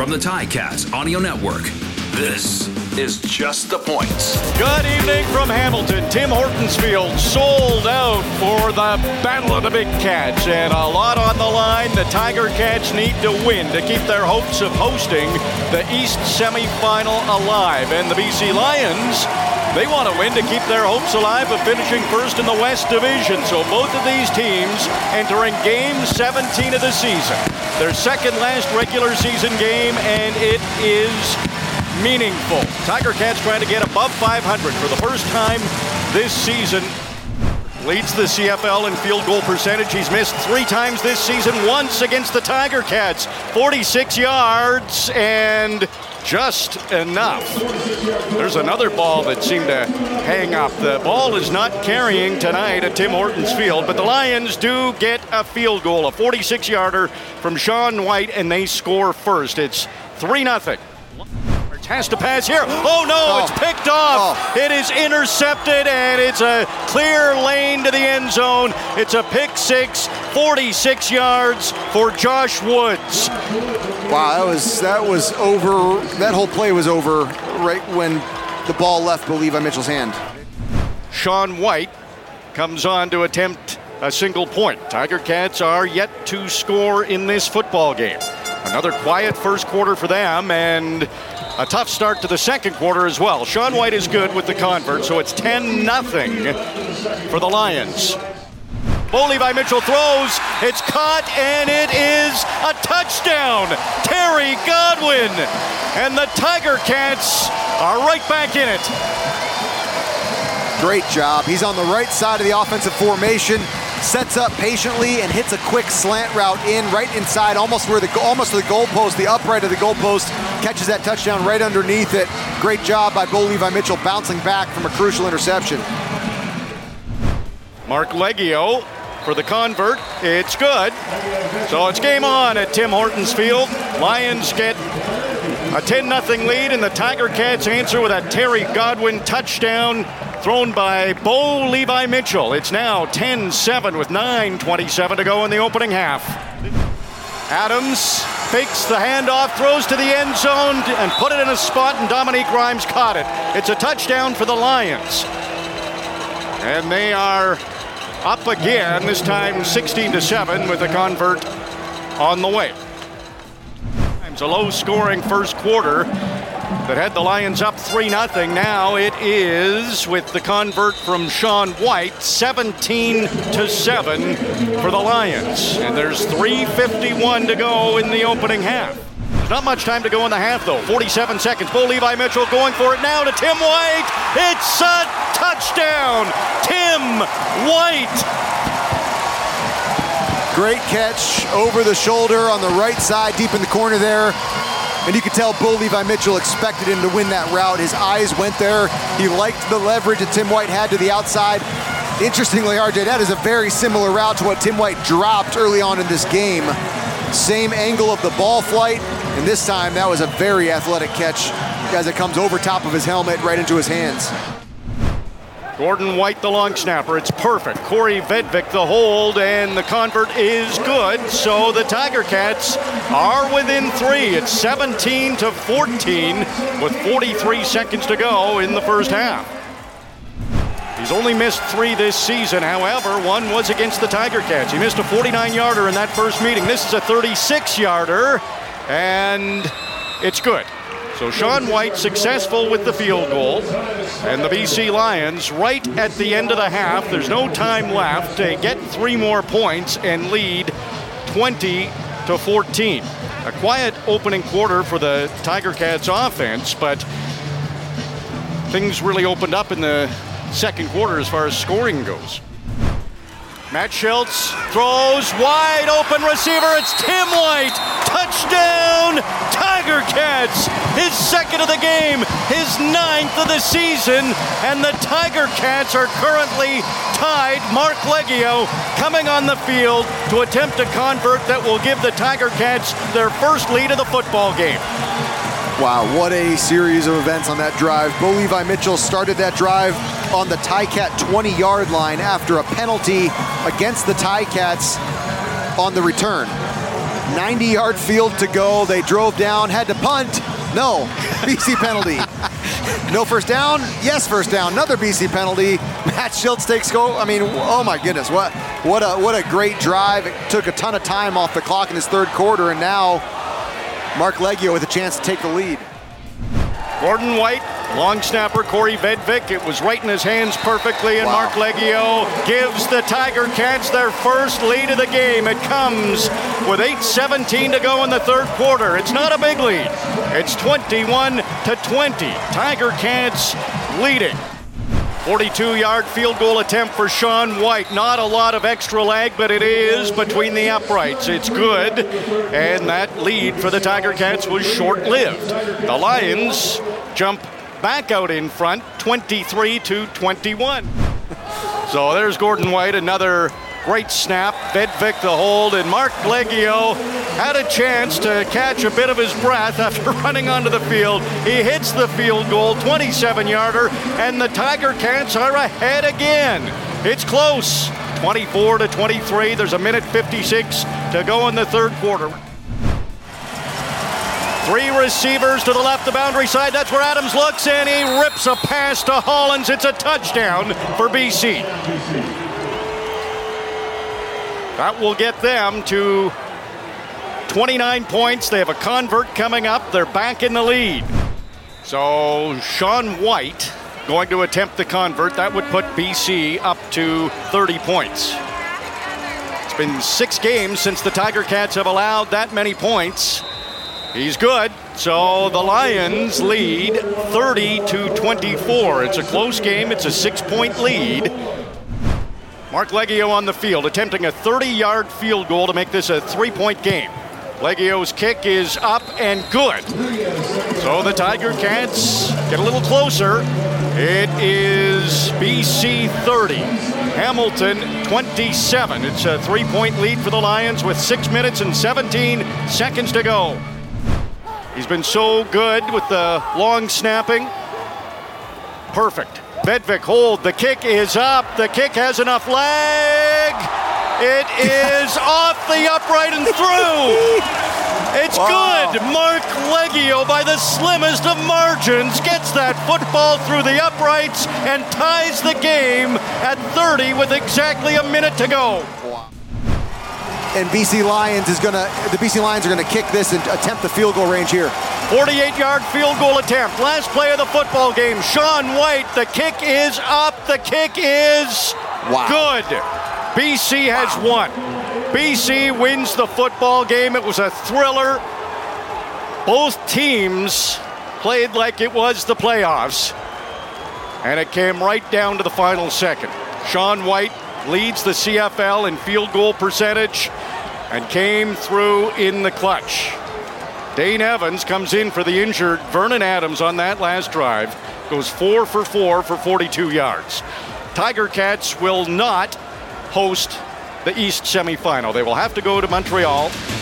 From the Tiger Cats Audio Network, this is Just the Points. Good evening from Hamilton. Tim Hortons Field sold out for the Battle of the Big Cats. And a lot on the line. The Tiger Cats need to win to keep their hopes of hosting the East semifinal alive. And the BC Lions, they want to win to keep their hopes alive of finishing first in the West Division. So both of these teams entering Game 17 of the season. Their second last regular season game, and it is meaningful. Tiger Cats trying to get above 500 for the first time this season. Leads the CFL in field goal percentage. He's missed three times this season, once against the Tiger Cats. 46 yards and just enough. There's another ball that seemed to hang up. The ball is not carrying tonight at Tim Hortons Field, but the Lions do get a field goal, a 46-yarder from Sean White, and they score first. It's 3-0. Has to pass here. Oh, no, it's picked off. It is intercepted, and it's a clear lane to the end zone. It's a pick six, 46 yards for Josh Woods. Wow, that was over. That whole play was over right when the ball left Bo Levi Mitchell's hand. Sean White comes on to attempt a single point. Tiger Cats are yet to score in this football game. Another quiet first quarter for them, and a tough start to the second quarter as well. Sean White is good with the convert, so it's 10-0 for the Lions. Bo Levi Mitchell throws, it's caught, and it is a touchdown. Terry Godwin, and the Tiger Cats are right back in it. Great job. He's on the right side of the offensive formation, sets up patiently and hits a quick slant route in right inside, almost to the goalpost, the upright of the goalpost, catches that touchdown right underneath it. Great job by Bo Levi Mitchell bouncing back from a crucial interception. Mark Leggio for the convert. It's good. So it's game on at Tim Hortons Field. Lions get a 10-0 lead, and the Tiger Cats answer with a Terry Godwin touchdown thrown by Bo Levi Mitchell. It's now 10-7 with 9:27 to go in the opening half. Adams fakes the handoff, throws to the end zone, and put it in a spot, and Dominique Grimes caught it. It's a touchdown for the Lions. And they are up again, this time 16-7 with a convert on the way. It's a low-scoring first quarter that had the Lions up 3-0. Now it is, with the convert from Sean White, 17-7 for the Lions. And there's 3:51 to go in the opening half. There's not much time to go in the half, though. 47 seconds. Bo Levi Mitchell going for it now to Tim White. It's a touchdown. Tim White. Great catch over the shoulder on the right side, deep in the corner there. And you could tell Bo Levi Mitchell expected him to win that route. His eyes went there. He liked the leverage that Tim White had to the outside. Interestingly, RJ, that is a very similar route to what Tim White dropped early on in this game. Same angle of the ball flight, and this time that was a very athletic catch as it comes over top of his helmet right into his hands. Gordon White, the long snapper, it's perfect. Corey Bedvik, the hold, and the convert is good. So the Tiger Cats are within three. It's 17-14 with 43 seconds to go in the first half. He's only missed three this season. However, one was against the Tiger Cats. He missed a 49-yarder in that first meeting. This is a 36-yarder, and it's good. So Sean White successful with the field goal, and the BC Lions right at the end of the half. There's no time left. They get three more points and lead 20-14. A quiet opening quarter for the Tiger Cats offense, but things really opened up in the second quarter as far as scoring goes. Matt Shiltz throws, wide open receiver, it's Tim White, touchdown Tiger Cats, his second of the game, his ninth of the season, and the Tiger Cats are currently tied. Mark Leggio coming on the field to attempt a convert that will give the Tiger Cats their first lead of the football game. Wow, what a series of events on that drive. Bo Levi Mitchell started that drive on the Ticat 20-yard line after a penalty against the Ticats on the return. 90-yard field to go. They drove down, had to punt. No, BC penalty. No first down, yes first down, another BC penalty. Matt Shiltz takes go. I mean, oh my goodness, what a great drive. It took a ton of time off the clock in his third quarter, and now Mark Leggio with a chance to take the lead. Gordon White, long snapper, Corey Bedvik. It was right in his hands perfectly, and wow. Mark Leggio gives the Tiger Cats their first lead of the game. It comes with 8:17 to go in the third quarter. It's not a big lead. It's 21-20. Tiger Cats leading. 42-yard field goal attempt for Sean White. Not a lot of extra lag, but it is between the uprights. It's good, and that lead for the Tiger Cats was short-lived. The Lions jump back out in front, 23-21. So there's Gordon White, another great snap. Bedvik the hold, and Mark Leggio had a chance to catch a bit of his breath after running onto the field. He hits the field goal, 27-yarder, and the Tiger Cats are ahead again. It's close, 24-23. There's a minute 56 to go in the third quarter. Three receivers to the left, the boundary side. That's where Adams looks, and he rips a pass to Hollins. It's a touchdown for BC. That will get them to 29 points. They have a convert coming up. They're back in the lead. So Sean White going to attempt the convert. That would put BC up to 30 points. It's been 6 games since the Tiger Cats have allowed that many points. He's good. So the Lions lead 30-24. It's a close game. It's a 6-point lead. Mark Leggio on the field, attempting a 30-yard field goal to make this a 3-point game. Leggio's kick is up and good. So the Tiger Cats get a little closer. It is BC 30, Hamilton 27. It's a 3-point lead for the Lions with 6 minutes and 17 seconds to go. He's been so good with the long snapping. Perfect. Bedvik hold, the kick is up, the kick has enough leg, it is off the upright and through. It's wow. Good. Mark Leggio by the slimmest of margins gets that football through the uprights and ties the game at 30 with exactly a minute to go. And the BC Lions are gonna kick this and attempt the field goal range here. 48-yard field goal attempt, last play of the football game. Sean White, the kick is up, the kick is good. BC has won. BC wins the football game. It was a thriller. Both teams played like it was the playoffs. And it came right down to the final second. Sean White leads the CFL in field goal percentage and came through in the clutch. Dane Evans comes in for the injured Vernon Adams on that last drive, goes 4 for 4 for 42 yards. Tiger Cats will not host the East semifinal. They will have to go to Montreal.